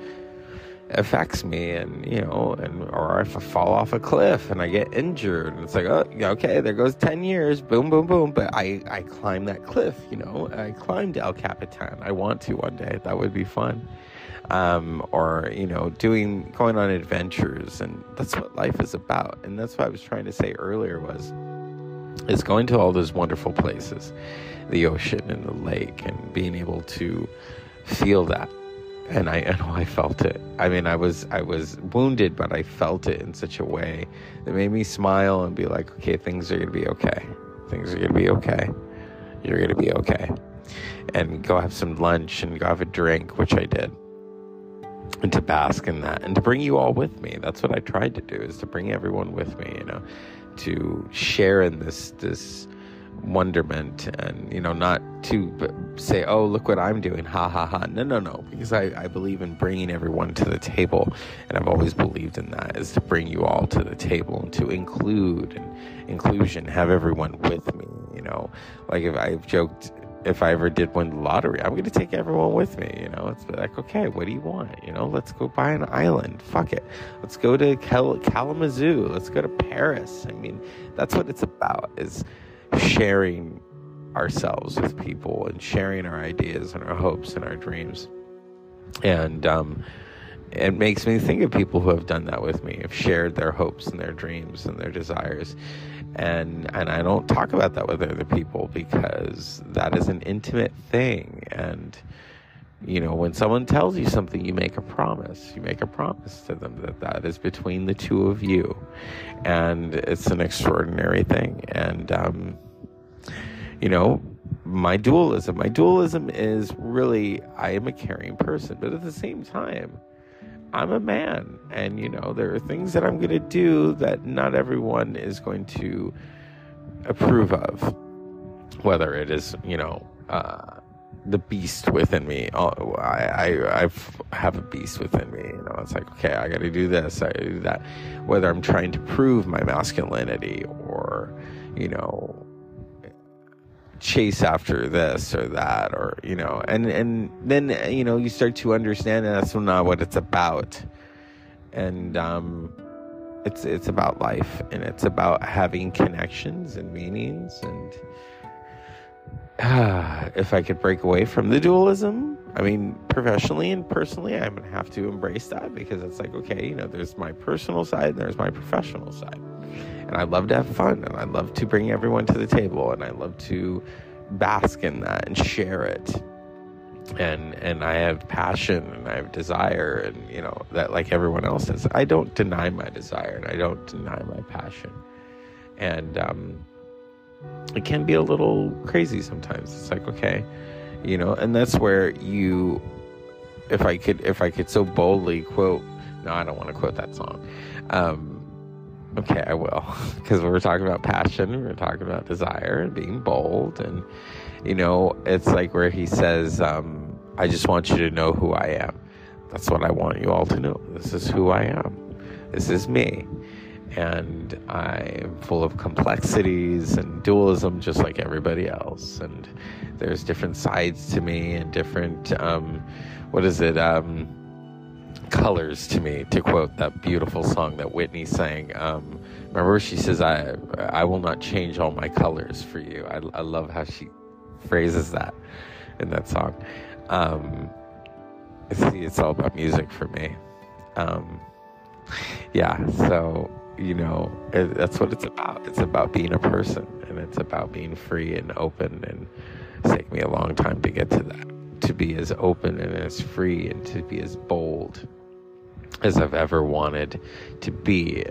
affects me, and, you know, and or if I fall off a cliff and I get injured, and it's like, oh, okay, there goes ten years, boom, boom, boom, but I, I climbed that cliff, you know, I climbed El Capitan. I want to one day. That would be fun. Um, or, you know, doing, going on adventures, and that's what life is about. And that's what I was trying to say earlier was, it's going to all those wonderful places, the ocean and the lake, and being able to feel that. And I, and I felt it. I mean, I was, I was wounded, but I felt it in such a way that made me smile and be like, okay, things are going to be okay. Things are going to be okay. You're going to be okay. And go have some lunch and go have a drink, which I did. And to bask in that, and to bring you all with me. That's what I tried to do, is to bring everyone with me, you know, to share in this, this wonderment, and, you know, not to say, oh, look what I'm doing, ha ha ha. No, no, no, because I, I believe in bringing everyone to the table, and I've always believed in that, is to bring you all to the table and to include, and inclusion, have everyone with me, you know. Like, if I've joked, if I ever did win the lottery, I'm going to take everyone with me, you know. It's like, okay, what do you want? You know, let's go buy an island. Fuck it. Let's go to Cal- Kalamazoo. Let's go to Paris. I mean, that's what it's about, is sharing ourselves with people and sharing our ideas and our hopes and our dreams. And um, it makes me think of people who have done that with me, have shared their hopes and their dreams and their desires. And and I don't talk about that with other people, because that is an intimate thing. And, you know, when someone tells you something, you make a promise. You make a promise to them that that is between the two of you. And it's an extraordinary thing. And, um, you know, my dualism. My dualism is really, I am a caring person, but at the same time, I'm a man, and, you know, there are things that I'm going to do that not everyone is going to approve of, whether it is, you know, uh, the beast within me. Oh, I, I I've, have a beast within me, you know, it's like, okay, I got to do this, I got to do that, whether I'm trying to prove my masculinity or, you know, chase after this or that, or, you know, and and then, you know, you start to understand that that's not what it's about. And um it's it's about life, and it's about having connections and meanings. And uh, if I could break away from the dualism, I mean, professionally and personally, I'm gonna have to embrace that, because it's like, okay, you know, there's my personal side and there's my professional side. And I love to have fun, and I love to bring everyone to the table, and I love to bask in that and share it. And and I have passion, and I have desire, and, you know, that, like everyone else does. I don't deny my desire, and I don't deny my passion. And um, it can be a little crazy sometimes. It's like, okay, you know, and that's where you, if I could, if I could so boldly quote, no, I don't want to quote that song. Um, Okay, I will, because we were talking about passion, we were talking about desire and being bold, and, you know, it's like where he says, um, I just want you to know who I am. That's what I want you all to know. This is who I am. This is me. And I am full of complexities and dualism, just like everybody else. And there's different sides to me, and different, um, what is it, um... colors to me, to quote that beautiful song that Whitney sang. Um, remember, she says, I I will not change all my colors for you. I, I love how she phrases that in that song. Um, see, it's all about music for me. Um, yeah, so, you know, it, that's what it's about. It's about being a person, and it's about being free and open, and it's taken me a long time to get to that, to be as open and as free, and to be as bold as I've ever wanted to be,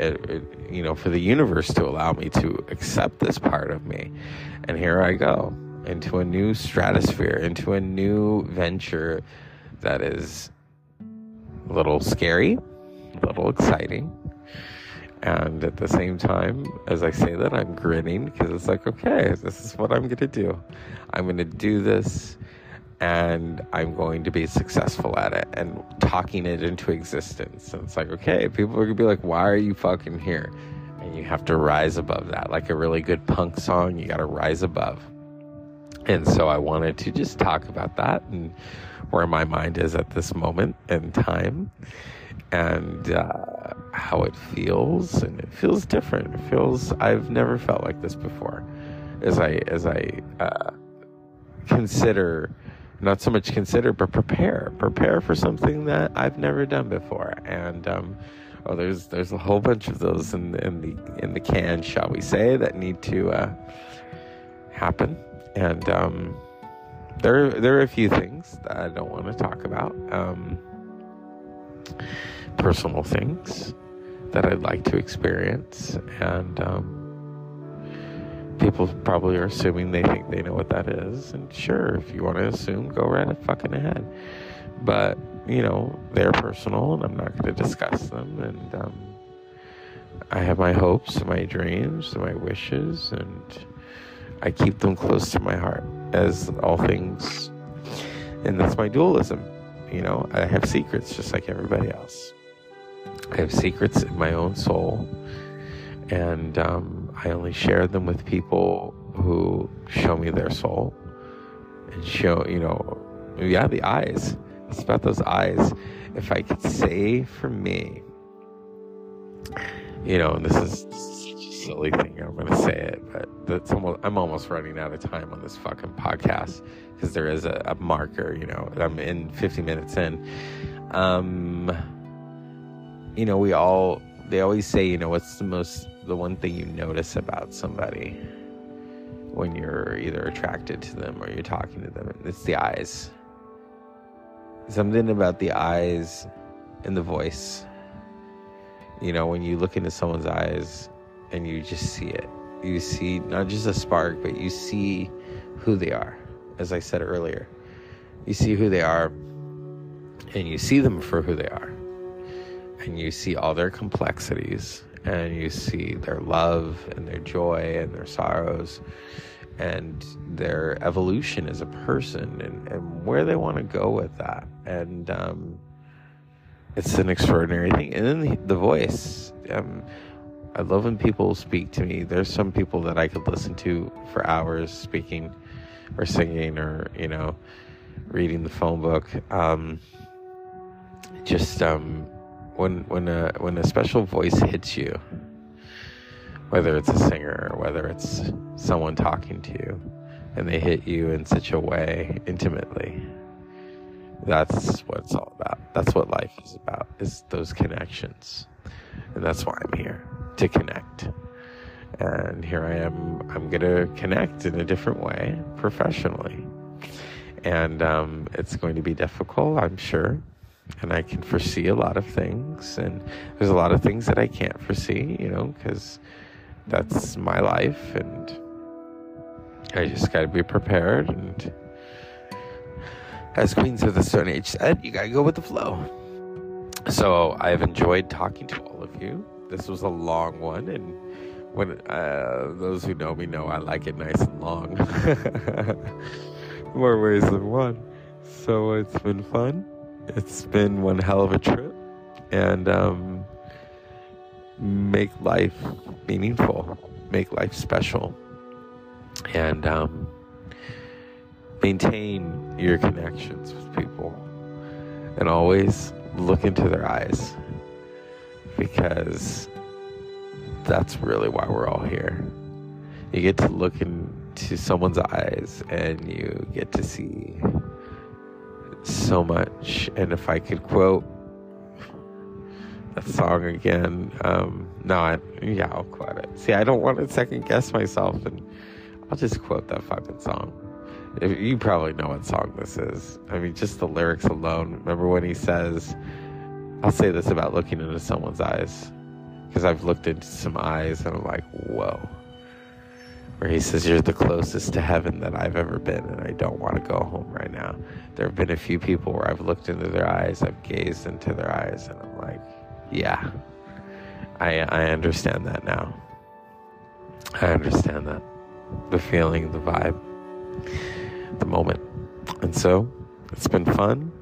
you know, for the universe to allow me to accept this part of me. And here I go into a new stratosphere, into a new venture that is a little scary, a little exciting. And at the same time, as I say that, I'm grinning because it's like, okay, this is what I'm going to do. I'm going to do this, and I'm going to be successful at it and talking it into existence. And it's like, okay, people are going to be like, why are you fucking here? And you have to rise above that. Like a really good punk song, you got to rise above. And so I wanted to just talk about that and where my mind is at this moment in time. And uh, how it feels, and it feels different. It feels, I've never felt like this before. As I as I uh, consider, not so much consider, but prepare, prepare for something that I've never done before. And um, oh, there's there's a whole bunch of those in the, in the in the can, shall we say, that need to uh, happen. And um, there there are a few things that I don't want to talk about. Um, personal things that I'd like to experience, and um, people probably are assuming they think they know what that is, and sure, if you want to assume, go right fucking ahead, but you know, they're personal, and I'm not going to discuss them, and um, I have my hopes, my dreams, my wishes, and I keep them close to my heart, as all things, and that's my dualism. You know, I have secrets just like everybody else. I have secrets in my own soul. And um, I only share them with people who show me their soul. And show, you know, yeah, the eyes. It's about those eyes. If I could say for me, you know, and this is such a silly thing, I'm going to say it, but that's almost, I'm almost running out of time on this fucking podcast. Because there is a, a marker, you know, I'm in fifty minutes in. Um, you know, we all, they always say, you know, what's the most, the one thing you notice about somebody when you're either attracted to them or you're talking to them? It's the eyes. Something about the eyes and the voice. You know, when you look into someone's eyes and you just see it, you see not just a spark, but you see who they are. As I said earlier, you see who they are, and you see them for who they are, and you see all their complexities, and you see their love and their joy and their sorrows and their evolution as a person, and, and where they want to go with that. And um, it's an extraordinary thing. And then the, the voice. Um, I love when people speak to me. There's some people that I could listen to for hours speaking or singing, or, you know, reading the phone book. Um, just um, when when a when a special voice hits you, whether it's a singer or whether it's someone talking to you, and they hit you in such a way intimately, that's what it's all about. That's what life is about, is those connections. And that's why I'm here, to connect. And here I am, I'm going to connect in a different way, professionally. And um, it's going to be difficult, I'm sure. And I can foresee a lot of things. And there's a lot of things that I can't foresee, you know, because that's my life. And I just got to be prepared. And as Queens of the Stone Age said, you got to go with the flow. So I've enjoyed talking to all of you. This was a long one, and When uh, those who know me know I like it nice and long. More ways than one. So it's been fun. It's been one hell of a trip. And um, make life meaningful. Make life special. And um, maintain your connections with people. And always look into their eyes. Because that's really why we're all here. You get to look into someone's eyes and you get to see so much. And if I could quote that song again, um, no, I, yeah, I'll quote it. See, I don't want to second guess myself, and I'll just quote that fucking song. If, you probably know what song this is. I mean, just the lyrics alone. Remember when he says, I'll say this about looking into someone's eyes, because I've looked into some eyes and I'm like, whoa. Where he says, you're the closest to heaven that I've ever been, and I don't want to go home right now. There have been a few people where I've looked into their eyes, I've gazed into their eyes, and I'm like, yeah, I I understand that now. I understand that. The feeling, the vibe, the moment. And so, it's been fun.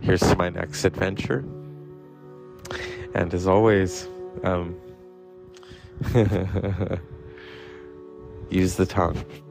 Here's to my next adventure. And as always, um, use the tongue.